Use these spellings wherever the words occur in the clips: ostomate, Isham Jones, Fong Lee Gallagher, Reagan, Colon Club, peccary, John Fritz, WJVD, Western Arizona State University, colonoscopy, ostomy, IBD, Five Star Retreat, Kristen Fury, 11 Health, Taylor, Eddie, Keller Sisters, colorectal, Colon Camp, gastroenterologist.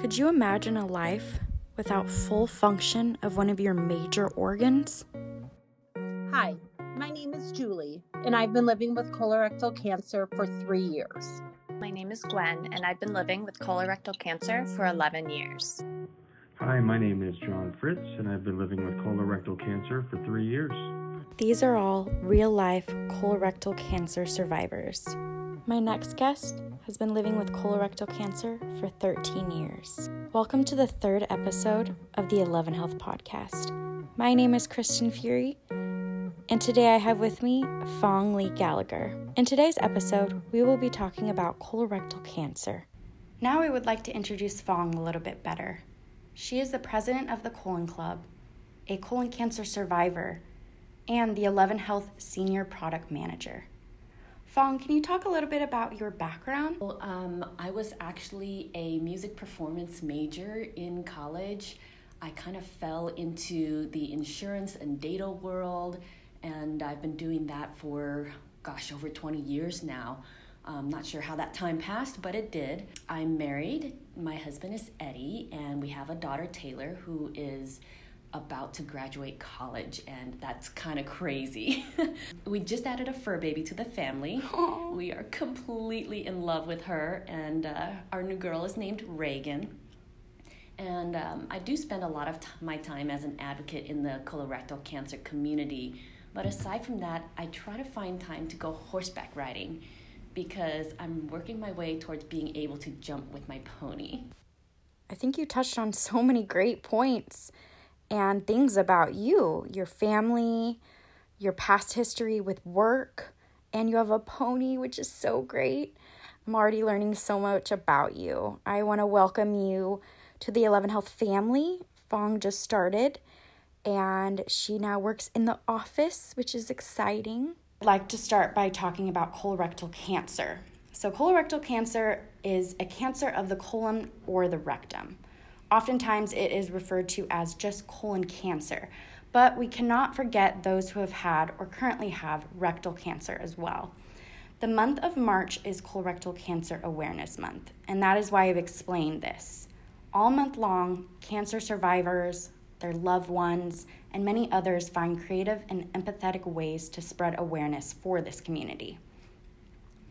Could you imagine a life without full function of one of your major organs? Hi, my name is Julie, and I've been living with colorectal cancer for 3 years. My name is Gwen, and I've been living with colorectal cancer for 11 years. Hi, my name is John Fritz, and I've been living with colorectal cancer for 3 years. These are all real-life colorectal cancer survivors. My next guest has been living with colorectal cancer for 13 years. Welcome to the third episode of the 11 Health podcast. My name is Kristen Fury, and today I have with me Fong Lee Gallagher. In today's episode, we will be talking about colorectal cancer. Now we would like to introduce Fong a little bit better. She is the president of the Colon Club, a colon cancer survivor, and the 11 Health Senior Product Manager. Fong, can you talk a little bit about your background? Well, I was actually a music performance major in college. I kind of fell into the insurance and data world, and I've been doing that for, over 20 years now. I'm not sure how that time passed, but it did. I'm married. My husband is Eddie, and we have a daughter, Taylor, who is about to graduate college, and that's kind of crazy. We just added a fur baby to the family. Aww. We are completely in love with her, and our new girl is named Reagan. And I do spend a lot of my time as an advocate in the colorectal cancer community, but aside from that, I try to find time to go horseback riding, because I'm working my way towards being able to jump with my pony. I think you touched on so many great points and things about you, your family, your past history with work, and you have a pony, which is so great. I'm already learning so much about you. I want to welcome you to the 11 Health family. Fong just started, and she now works in the office, which is exciting. I'd like to start by talking about colorectal cancer. So colorectal cancer is a cancer of the colon or the rectum. Oftentimes it is referred to as just colon cancer, but we cannot forget those who have had or currently have rectal cancer as well. The month of March is Colorectal Cancer Awareness Month, and that is why I've explained this. All month long, cancer survivors, their loved ones, and many others find creative and empathetic ways to spread awareness for this community.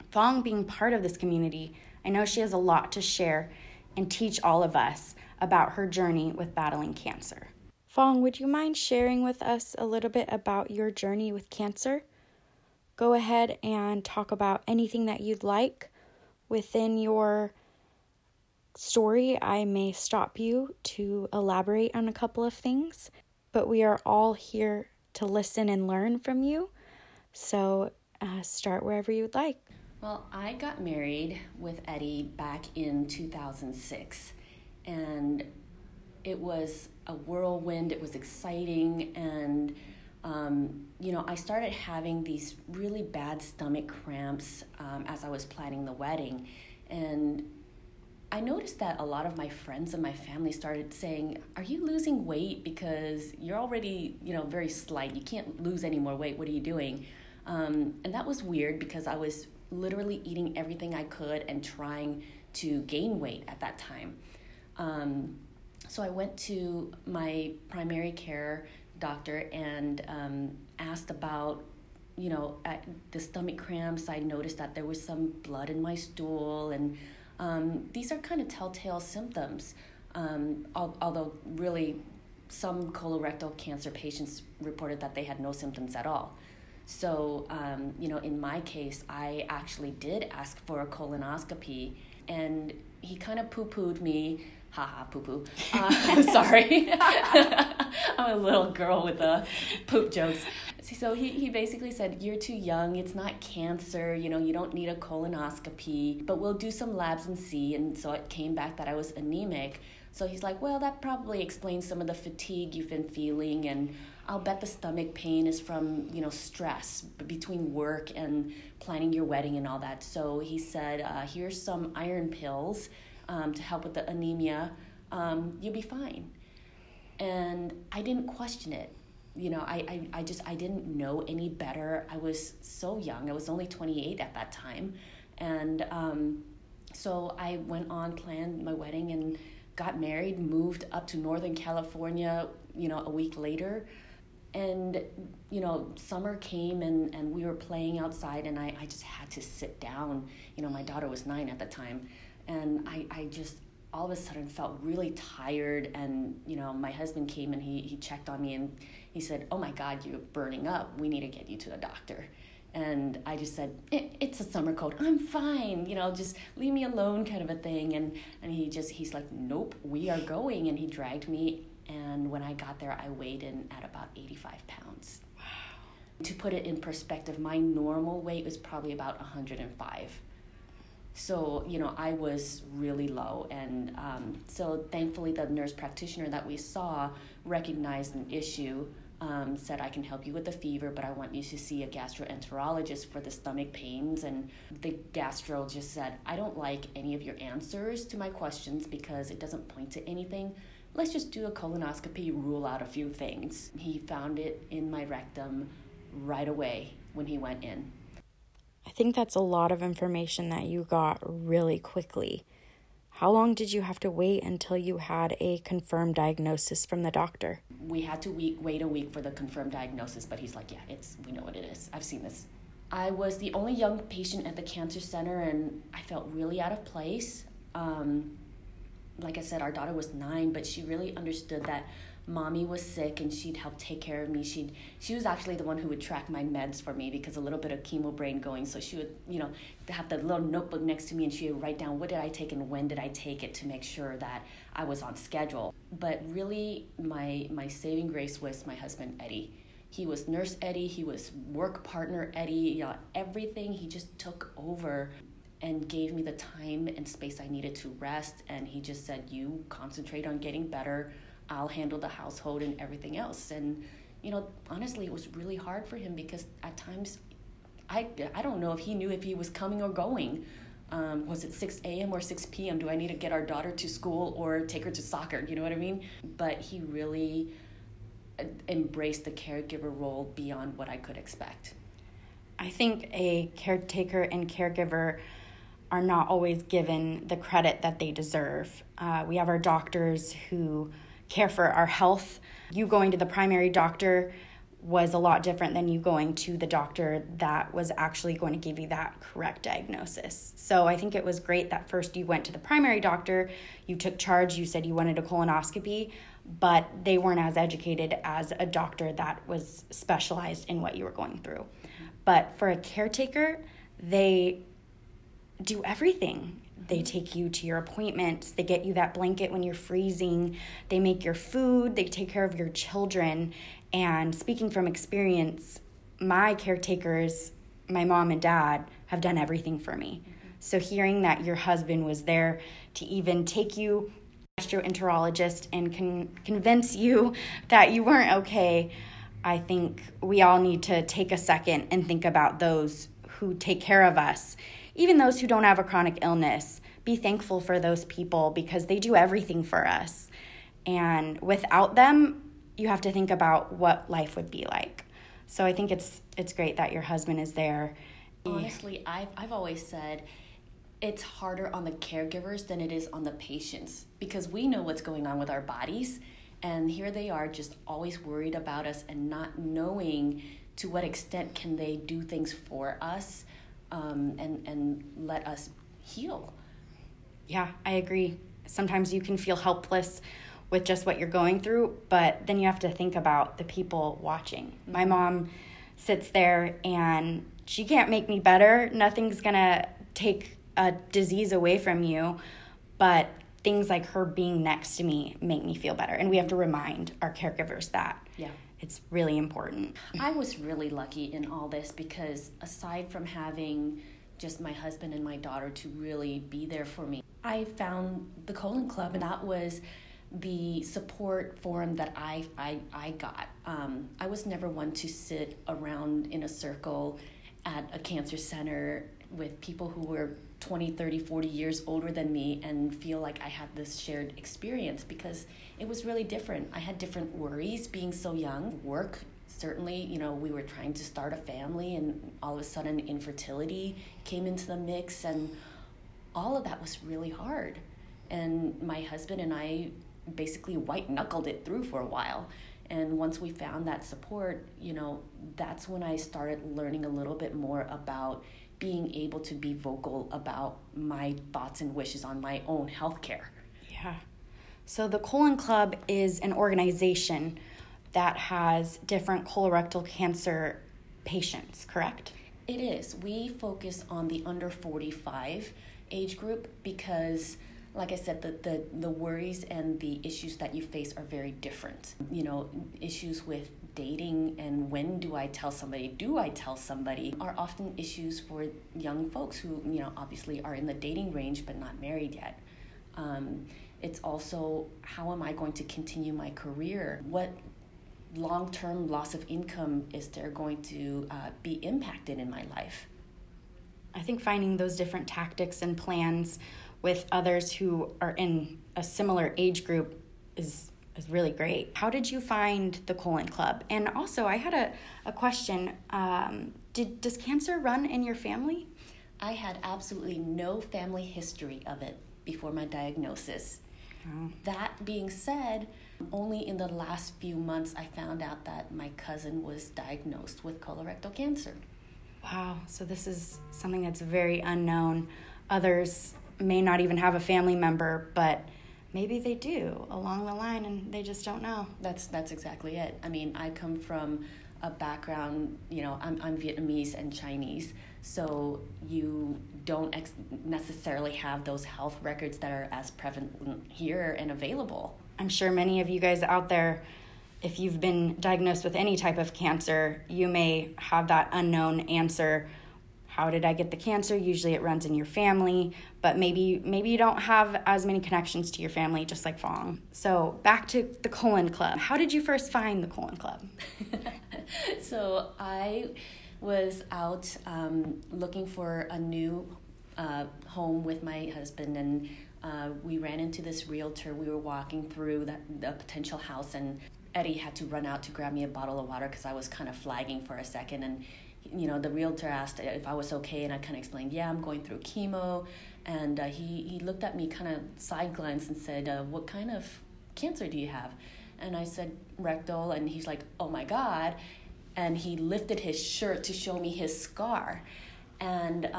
Fong being part of this community, I know she has a lot to share and teach all of us about her journey with battling cancer. Fong, would you mind sharing with us a little bit about your journey with cancer? Go ahead and talk about anything that you'd like within your story. I may stop you to elaborate on a couple of things, but we are all here to listen and learn from you, so start wherever you'd like. Well, I got married with Eddie back in 2006, and it was a whirlwind. It was exciting, and I started having these really bad stomach cramps as I was planning the wedding, and I noticed that a lot of my friends and my family started saying, "Are you losing weight? Because you're already, very slight. You can't lose any more weight. What are you doing?" And that was weird, because I was literally eating everything I could and trying to gain weight at that time. So I went to my primary care doctor and asked about, at the stomach cramps. I noticed that there was some blood in my stool, and these are kind of telltale symptoms, although really some colorectal cancer patients reported that they had no symptoms at all. So, in my case, I actually did ask for a colonoscopy, and he kind of poo-pooed me. Ha-ha, poo-poo. Sorry. I'm a little girl with the poop jokes. So he basically said, "You're too young, it's not cancer, you don't need a colonoscopy, but we'll do some labs and see." And so it came back that I was anemic. So he's like, "Well, that probably explains some of the fatigue you've been feeling, and I'll bet the stomach pain is from, stress between work and planning your wedding and all that." So he said, "Here's some iron pills to help with the anemia. You'll be fine." And I didn't question it. I didn't know any better. I was so young. I was only 28 at that time. And so I went on, planned my wedding, and got married, moved up to Northern California, a week later. And, summer came and we were playing outside, and I just had to sit down. My daughter was 9 at the time. And I just all of a sudden felt really tired. And, my husband came and he checked on me and he said, "Oh my God, you're burning up. We need to get you to the doctor." And I just said, it's a summer cold. I'm fine. Just leave me alone, kind of a thing. And he's like, "Nope, we are going." And he dragged me. And when I got there, I weighed in at about 85 pounds. Wow. To put it in perspective, my normal weight was probably about 105. So, I was really low. And so thankfully, the nurse practitioner that we saw recognized an issue, said, "I can help you with the fever, but I want you to see a gastroenterologist for the stomach pains." And the gastro just said, "I don't like any of your answers to my questions because it doesn't point to anything. Let's just do a colonoscopy, rule out a few things." He found it in my rectum right away when he went in. I think that's a lot of information that you got really quickly. How long did you have to wait until you had a confirmed diagnosis from the doctor? We had to wait a week for the confirmed diagnosis, but he's like, "Yeah, we know what it is. I've seen this." I was the only young patient at the cancer center, and I felt really out of place. Like I said, our daughter was 9, but she really understood that mommy was sick and she'd help take care of me. She was actually the one who would track my meds for me because a little bit of chemo brain going. So she would, have the little notebook next to me and she would write down what did I take and when did I take it to make sure that I was on schedule. But really my saving grace was my husband, Eddie. He was Nurse Eddie. He was work partner Eddie. Everything, he just took over and gave me the time and space I needed to rest. And he just said, "You concentrate on getting better. I'll handle the household and everything else." And, honestly, it was really hard for him because at times, I don't know if he knew if he was coming or going. Was it 6 a.m. or 6 p.m.? Do I need to get our daughter to school or take her to soccer? You know what I mean? But he really embraced the caregiver role beyond what I could expect. I think a caretaker and caregiver are not always given the credit that they deserve. We have our doctors who care for our health. You going to the primary doctor was a lot different than you going to the doctor that was actually going to give you that correct diagnosis. So I think it was great that first you went to the primary doctor, you took charge, you said you wanted a colonoscopy, but they weren't as educated as a doctor that was specialized in what you were going through. But for a caretaker, they do everything. They take you to your appointments. They get you that blanket when you're freezing. They make your food. They take care of your children. And speaking from experience, my caretakers, my mom and dad, have done everything for me. Mm-hmm. So hearing that your husband was there to even take you to a gastroenterologist and convince you that you weren't okay, I think we all need to take a second and think about those who take care of us. Even those who don't have a chronic illness, be thankful for those people because they do everything for us. And without them, you have to think about what life would be like. So I think it's great that your husband is there. Honestly, I've always said it's harder on the caregivers than it is on the patients because we know what's going on with our bodies. And here they are just always worried about us and not knowing to what extent can they do things for us. And let us heal. Yeah, I agree. Sometimes you can feel helpless with just what you're going through, but then you have to think about the people watching. Mm-hmm. My mom sits there and she can't make me better. Nothing's going to take a disease away from you, but things like her being next to me make me feel better. And we have to remind our caregivers that. Yeah. It's really important. I was really lucky in all this because aside from having just my husband and my daughter to really be there for me, I found the Colon Club, and that was the support forum that I got. I was never one to sit around in a circle at a cancer center with people who were 20, 30, 40 years older than me and feel like I had this shared experience because it was really different. I had different worries being so young. Work, certainly, we were trying to start a family and all of a sudden infertility came into the mix and all of that was really hard. And my husband and I basically white-knuckled it through for a while. And once we found that support, you know, that's when I started learning a little bit more about being able to be vocal about my thoughts and wishes on my own healthcare. Yeah. So the Colon Club is an organization that has different colorectal cancer patients, correct? It is. We focus on the under 45 age group because, like I said, the worries and the issues that you face are very different. You know, issues with dating and when do I tell somebody are often issues for young folks who, you know, obviously are in the dating range but not married yet. It's also, how am I going to continue my career? What long-term loss of income is there going to be impacted in my life? I think finding those different tactics and plans with others who are in a similar age group is really great. How did you find the Colon Club? And also, I had a question. Does cancer run in your family? I had absolutely no family history of it before my diagnosis. Oh. That being said, only in the last few months I found out that my cousin was diagnosed with colorectal cancer. Wow, so this is something that's very unknown. Others may not even have a family member, but maybe they do along the line and they just don't know. That's exactly it. I mean, I come from a background, you know, I'm Vietnamese and Chinese, so you don't necessarily have those health records that are as prevalent here and available. I'm sure many of you guys out there, if you've been diagnosed with any type of cancer, you may have that unknown answer. How did I get the cancer? Usually it runs in your family, but maybe you don't have as many connections to your family, just like Fong. So back to the Colon Club. How did you first find the Colon Club? So I was out looking for a new home with my husband, and we ran into this realtor. We were walking through the potential house, and Eddie had to run out to grab me a bottle of water because I was kind of flagging for a second, and you know, the realtor asked if I was okay, and I kind of explained, yeah, I'm going through chemo. And he looked at me kind of side glance and said, what kind of cancer do you have? And I said, rectal. And he's like, oh my God. And he lifted his shirt to show me his scar. And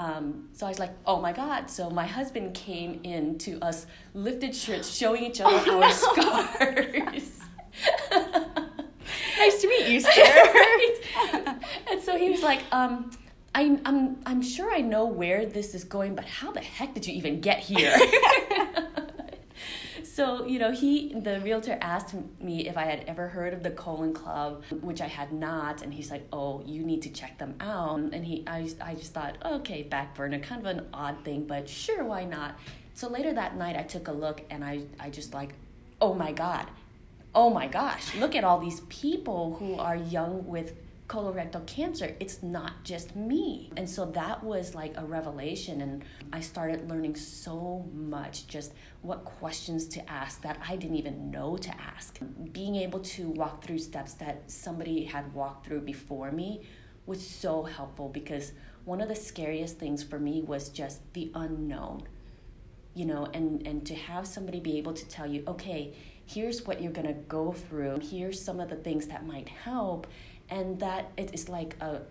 so I was like, oh my God. So my husband came in to us, lifted shirts, showing each other our scars. Nice to meet you, sir. And so he was like, I'm sure I know where this is going, but how the heck did you even get here? So, you know, the realtor asked me if I had ever heard of the Colon Club, which I had not. And he's like, oh, you need to check them out. And I just thought, okay, back burner, kind of an odd thing, but sure, why not? So later that night, I took a look and I just like, oh my God. Oh my gosh, look at all these people who are young with colorectal cancer. It's not just me. And so that was like a revelation. And I started learning so much, just what questions to ask that I didn't even know to ask. Being able to walk through steps that somebody had walked through before me was so helpful, because one of the scariest things for me was just the unknown. You know, and to have somebody be able to tell you, okay, here's what you're going to go through. Here's some of the things that might help. And that it's like a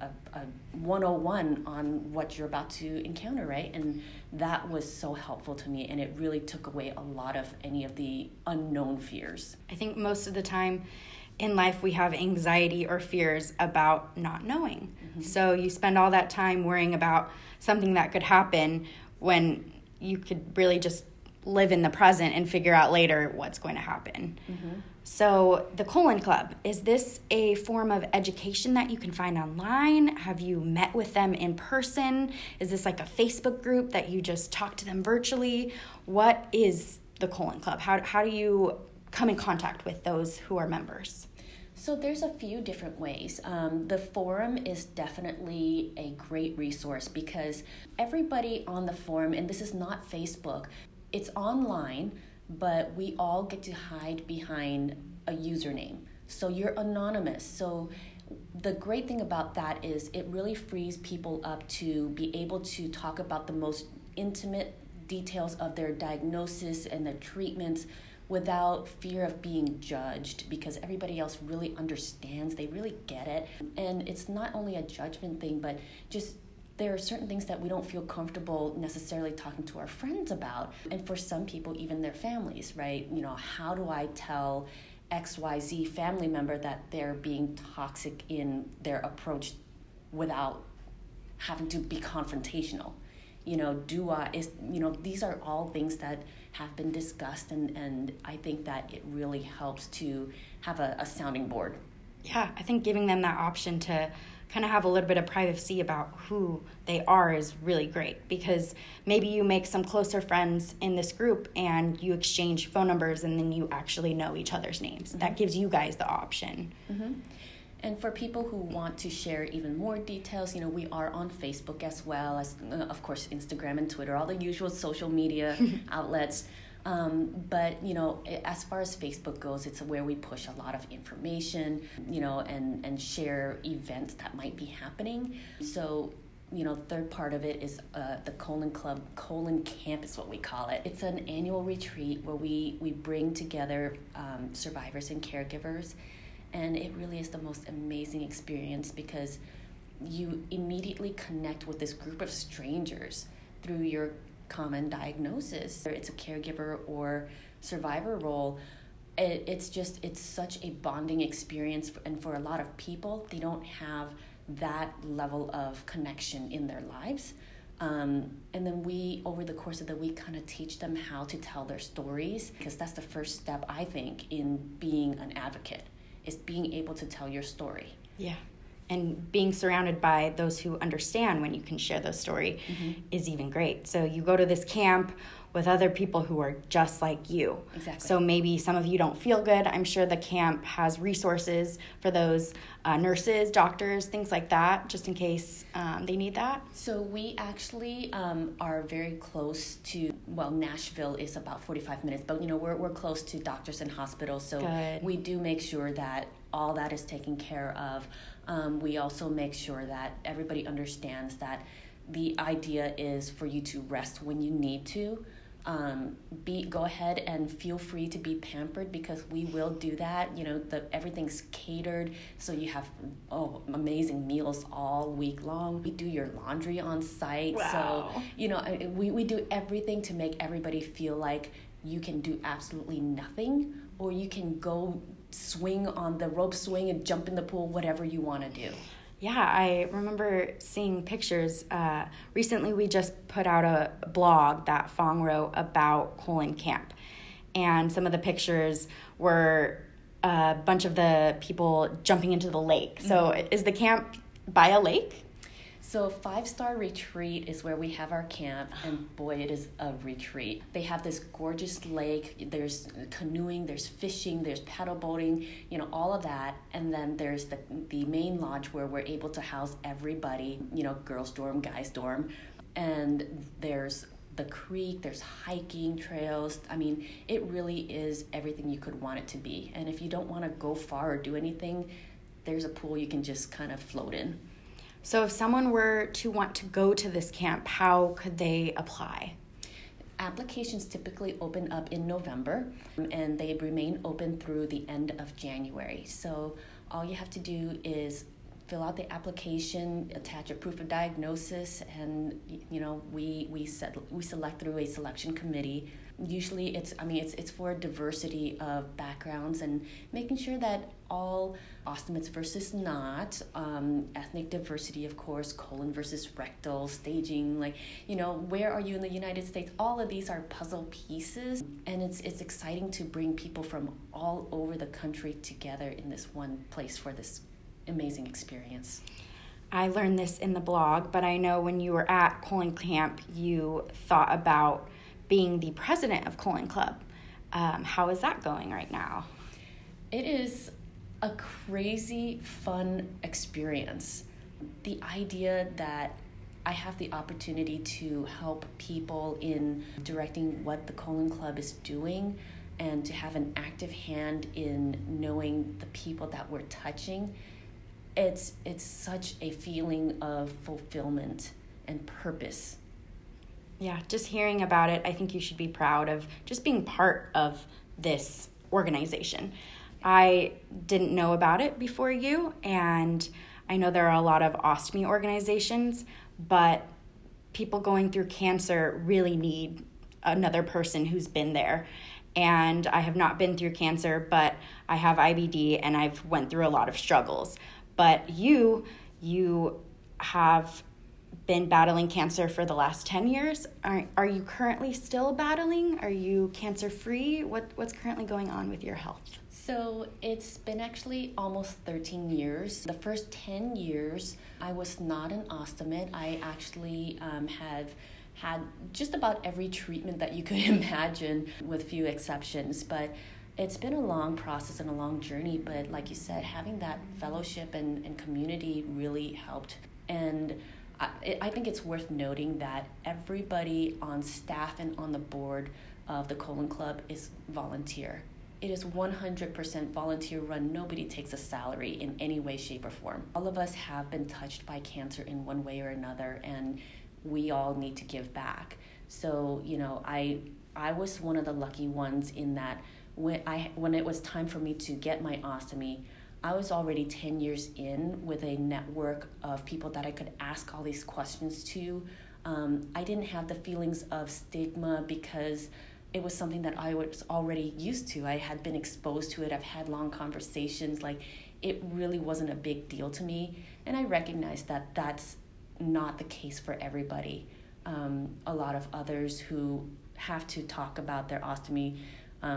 101 on what you're about to encounter, right? And that was so helpful to me. And it really took away a lot of any of the unknown fears. I think most of the time in life we have anxiety or fears about not knowing. Mm-hmm. So you spend all that time worrying about something that could happen when you could really just live in the present and figure out later what's going to happen. Mm-hmm. So the Colon Club, is this a form of education that you can find online? Have you met with them in person? Is this like a Facebook group that you just talk to them virtually? What is the Colon Club? How do you come in contact with those who are members? So there's a few different ways. The forum is definitely a great resource because everybody on the forum, and this is not Facebook, it's online, but we all get to hide behind a username. So you're anonymous. So the great thing about that is it really frees people up to be able to talk about the most intimate, details of their diagnosis and their treatments without fear of being judged, because everybody else really understands, they really get it. And it's not only a judgment thing, but just there are certain things that we don't feel comfortable necessarily talking to our friends about. And for some people, even their families, right? You know, how do I tell XYZ family member that they're being toxic in their approach without having to be confrontational? You know, these are all things that have been discussed, and I think that it really helps to have a sounding board. Yeah, I think giving them that option to kind of have a little bit of privacy about who they are is really great, because maybe you make some closer friends in this group and you exchange phone numbers and then you actually know each other's names. Mm-hmm. That gives you guys the option. Mm-hmm. And for people who want to share even more details, you know, we are on Facebook as well as, of course, Instagram and Twitter, all the usual social media outlets. But, you know, as far as Facebook goes, it's where we push a lot of information, you know, and share events that might be happening. So, you know, third part of it is the Colon Club. Colon Camp is what we call it. It's an annual retreat where we bring together survivors and caregivers. And it really is the most amazing experience, because you immediately connect with this group of strangers through your common diagnosis. Whether it's a caregiver or survivor role, it's such a bonding experience. And for a lot of people, they don't have that level of connection in their lives. And then we, over the course of the week, kind of teach them how to tell their stories, because that's the first step, I think, in being an advocate. Is being able to tell your story. Yeah. And being surrounded by those who understand when you can share those story mm-hmm. is even great. So you go to this camp with other people who are just like you. Exactly. So maybe some of you don't feel good. I'm sure the camp has resources for those nurses, doctors, things like that, just in case they need that. So we actually are very close to, well, Nashville is about 45 minutes, but you know, we're close to doctors and hospitals. So good. We do make sure that all that is taken care of. We also make sure that everybody understands that the idea is for you to rest when you need to. Go ahead and feel free to be pampered, because we will do that. You know, everything's catered, so you have amazing meals all week long. We do your laundry on site. Wow. So, you know, we do everything to make everybody feel like you can do absolutely nothing, or you can go swing on the rope swing and jump in the pool, whatever you want to do. Yeah, I remember seeing pictures. Recently, we just put out a blog that Fong wrote about Colon Camp. And some of the pictures were a bunch of the people jumping into the lake. So is the camp by a lake? So Five Star Retreat is where we have our camp, and boy, it is a retreat. They have this gorgeous lake. There's canoeing, there's fishing, there's paddle boating, you know, all of that. And then there's the main lodge where we're able to house everybody, you know, girls' dorm, guys' dorm. And there's the creek, there's hiking trails. I mean, it really is everything you could want it to be. And if you don't want to go far or do anything, there's a pool you can just kind of float in. So if someone were to want to go to this camp, how could they apply? Applications typically open up in November, and they remain open through the end of January. So all you have to do is fill out the application, attach a proof of diagnosis, and you know, we select through a selection committee. Usually it's for diversity of backgrounds and making sure that all ostomates versus not, ethnic diversity, of course, colon versus rectal, staging, like, you know, where are you in the United States? All of these are puzzle pieces, and it's exciting to bring people from all over the country together in this one place for this amazing experience. I learned this in the blog, but I know when you were at Colon Camp, you thought about being the president of Colon Club. How is that going right now? It is a crazy, fun experience. The idea that I have the opportunity to help people in directing what the Colon Club is doing, and to have an active hand in knowing the people that we're touching, it's such a feeling of fulfillment and purpose. yeah, just hearing about it, I think you should be proud of just being part of this organization. I didn't know about it before you, and I know there are a lot of ostomy organizations, but people going through cancer really need another person who's been there. And I have not been through cancer, but I have IBD, and I've went through a lot of struggles. But you have been battling cancer for the last 10 years. Are you currently still battling? Are you cancer-free? What's currently going on with your health? So it's been actually almost 13 years. The first 10 years, I was not an ostomate. I actually have had just about every treatment that you could imagine, with few exceptions. But it's been a long process and a long journey. But like you said, having that fellowship and community really helped. And I think it's worth noting that everybody on staff and on the board of the Colon Club is volunteer. It is 100% volunteer run. Nobody takes a salary in any way, shape, or form. All of us have been touched by cancer in one way or another, and we all need to give back. So, you know, I was one of the lucky ones in that when it was time for me to get my ostomy, I was already 10 years in with a network of people that I could ask all these questions to. I didn't have the feelings of stigma because it was something that I was already used to. I had been exposed to it. I've had long conversations. Like, it really wasn't a big deal to me. And I recognize that that's not the case for everybody. A lot of others who have to talk about their ostomy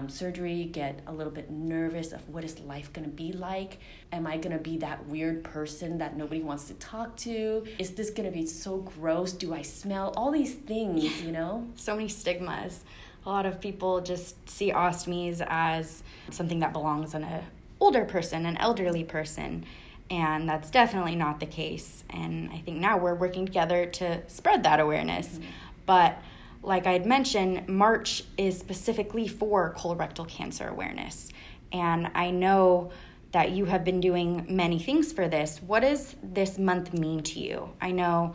surgery get a little bit nervous of what is life going to be like. Am I going to be that weird person that nobody wants to talk to? Is this going to be so gross? Do I smell? All these things, yeah. You know? So many stigmas. A lot of people just see ostomies as something that belongs on an older person, an elderly person, and that's definitely not the case. And I think now we're working together to spread that awareness. Mm-hmm. But like I had mentioned, March is specifically for colorectal cancer awareness. And I know that you have been doing many things for this. What does this month mean to you? I know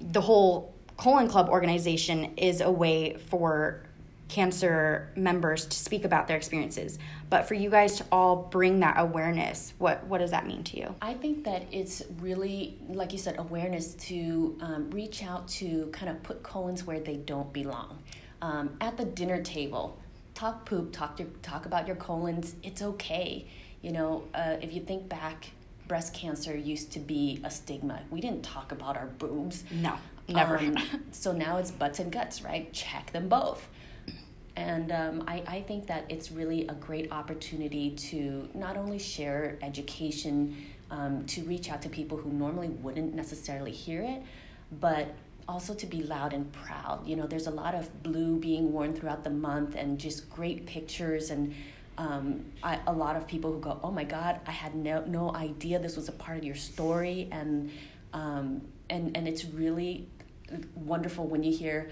the whole Colon Club organization is a way for cancer members to speak about their experiences, but for you guys to all bring that awareness, what does that mean to you? I think that it's really, like you said, awareness to reach out to kind of put colons where they don't belong. At the dinner table, talk poop, talk about your colons. It's okay. You know, if you think back, breast cancer used to be a stigma. We didn't talk about our boobs. No, never. So now it's butts and guts, right? Check them both. And I think that it's really a great opportunity to not only share education, to reach out to people who normally wouldn't necessarily hear it, but also to be loud and proud. You know, there's a lot of blue being worn throughout the month and just great pictures, and a lot of people who go, oh my God, I had no idea this was a part of your story. And it's really wonderful when you hear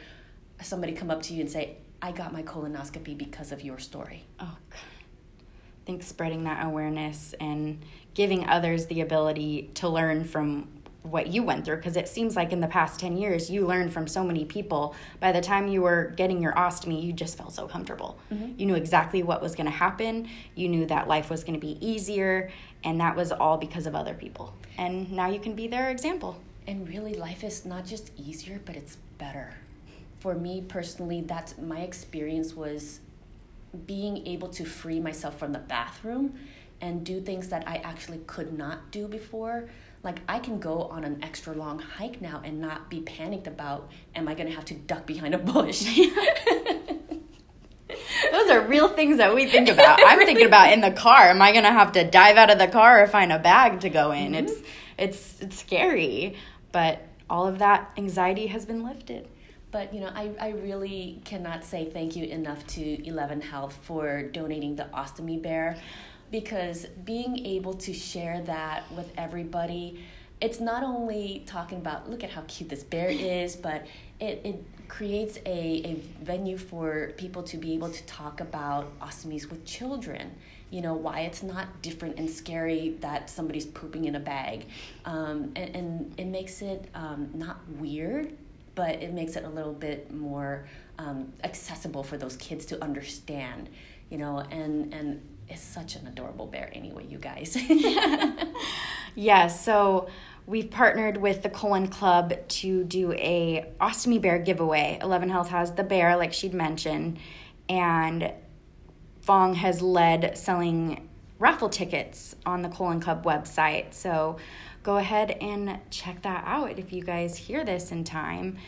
somebody come up to you and say, I got my colonoscopy because of your story. Oh, God. I think spreading that awareness and giving others the ability to learn from what you went through, because it seems like in the past 10 years, you learned from so many people. By the time you were getting your ostomy, you just felt so comfortable. Mm-hmm. You knew exactly what was going to happen. You knew that life was going to be easier, and that was all because of other people. And now you can be their example. And really, life is not just easier, but it's better. For me personally, that's my experience, was being able to free myself from the bathroom and do things that I actually could not do before. Like, I can go on an extra long hike now and not be panicked about, am I going to have to duck behind a bush? Those are real things that we think about. I'm thinking about in the car. Am I going to have to dive out of the car or find a bag to go in? Mm-hmm. It's scary, but all of that anxiety has been lifted. But, you know, I really cannot say thank you enough to 11 Health for donating the ostomy bear, because being able to share that with everybody, it's not only talking about, look at how cute this bear is, but it creates a venue for people to be able to talk about ostomies with children. You know, why it's not different and scary that somebody's pooping in a bag. And it makes it not weird. but it makes it a little bit more accessible for those kids to understand, you know, and it's such an adorable bear anyway, you guys. Yeah, so we've partnered with the Colon Club to do a ostomy bear giveaway. 11 Health has the bear, like she'd mentioned, and Fong has led selling raffle tickets on the Colon Club website. So go ahead and check that out if you guys hear this in time.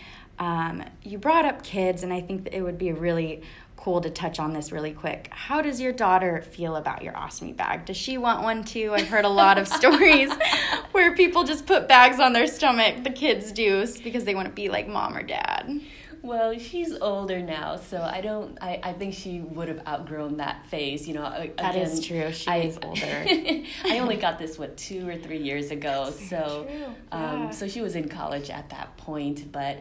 You brought up kids, and I think that it would be really cool to touch on this really quick. How does your daughter feel about your ostomy bag? Does she want one too? I've heard a lot of stories where people just put bags on their stomach, the kids do, because they want to be like mom or dad. Well, she's older now, so I think she would have outgrown that phase, you know. Again, that is true. She is older. I only got this, 2 or 3 years ago. That's so true. Yeah. So she was in college at that point, but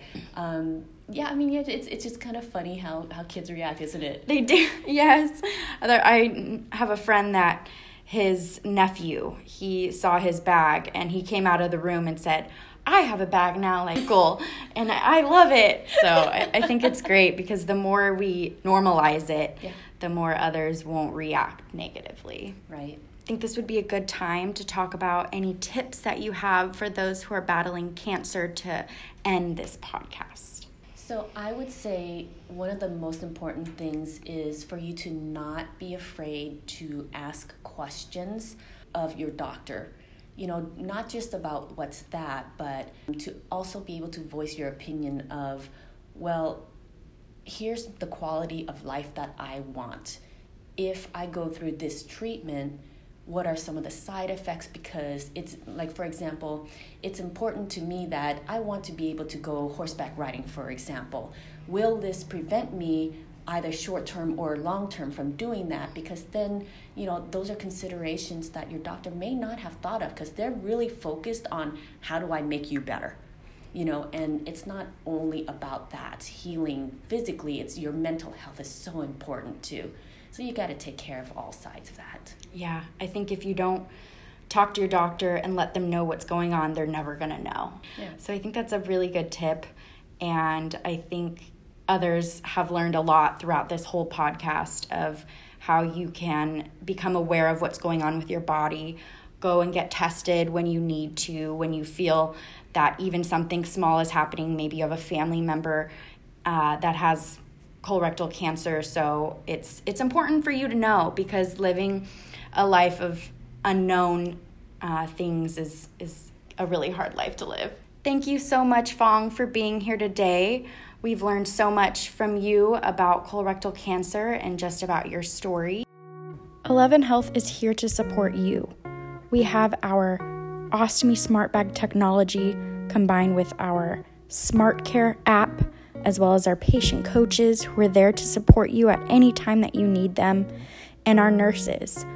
it's just kind of funny how kids react, isn't it? They do. Yes. I have a friend that his nephew, he saw his bag and he came out of the room and said, I have a bag now, like, cool, and I love it. So I think it's great because the more we normalize it, yeah, the more others won't react negatively. Right. I think this would be a good time to talk about any tips that you have for those who are battling cancer to end this podcast. So I would say one of the most important things is for you to not be afraid to ask questions of your doctor. You know, not just about what's that, but to also be able to voice your opinion of, well, here's the quality of life that I want. If I go through this treatment, what are some of the side effects? Because it's like, for example, it's important to me that I want to be able to go horseback riding, for example. Will this prevent me either short-term or long-term from doing that? Because then, you know, those are considerations that your doctor may not have thought of because they're really focused on how do I make you better, you know, and it's not only about that healing physically, it's your mental health is so important too. So you got to take care of all sides of that. Yeah, I think if you don't talk to your doctor and let them know what's going on, they're never going to know. Yeah. So I think that's a really good tip, and I think others have learned a lot throughout this whole podcast of how you can become aware of what's going on with your body, go and get tested when you need to, when you feel that even something small is happening. Maybe you have a family member that has colorectal cancer, so it's important for you to know, because living a life of unknown things is a really hard life to live. Thank you so much, Fong, for being here today. We've learned so much from you about colorectal cancer and just about your story. 11 Health is here to support you. We have our Ostomy Smart Bag technology combined with our Smart Care app, as well as our patient coaches who are there to support you at any time that you need them, and our nurses,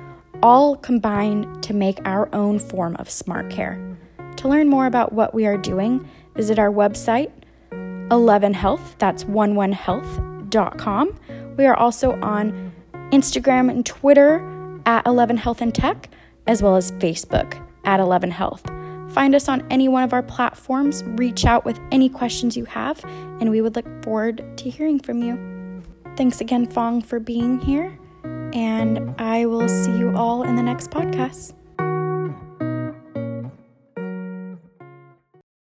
all combined to make our own form of smart care. To learn more about what we are doing, visit our website, 11 Health, that's 11health.com. We are also on Instagram and Twitter at 11 Health and Tech, as well as Facebook at 11 Health. Find us on any one of our platforms, reach out with any questions you have, and we would look forward to hearing from you. Thanks again, Fong, for being here, and I will see you all in the next podcast.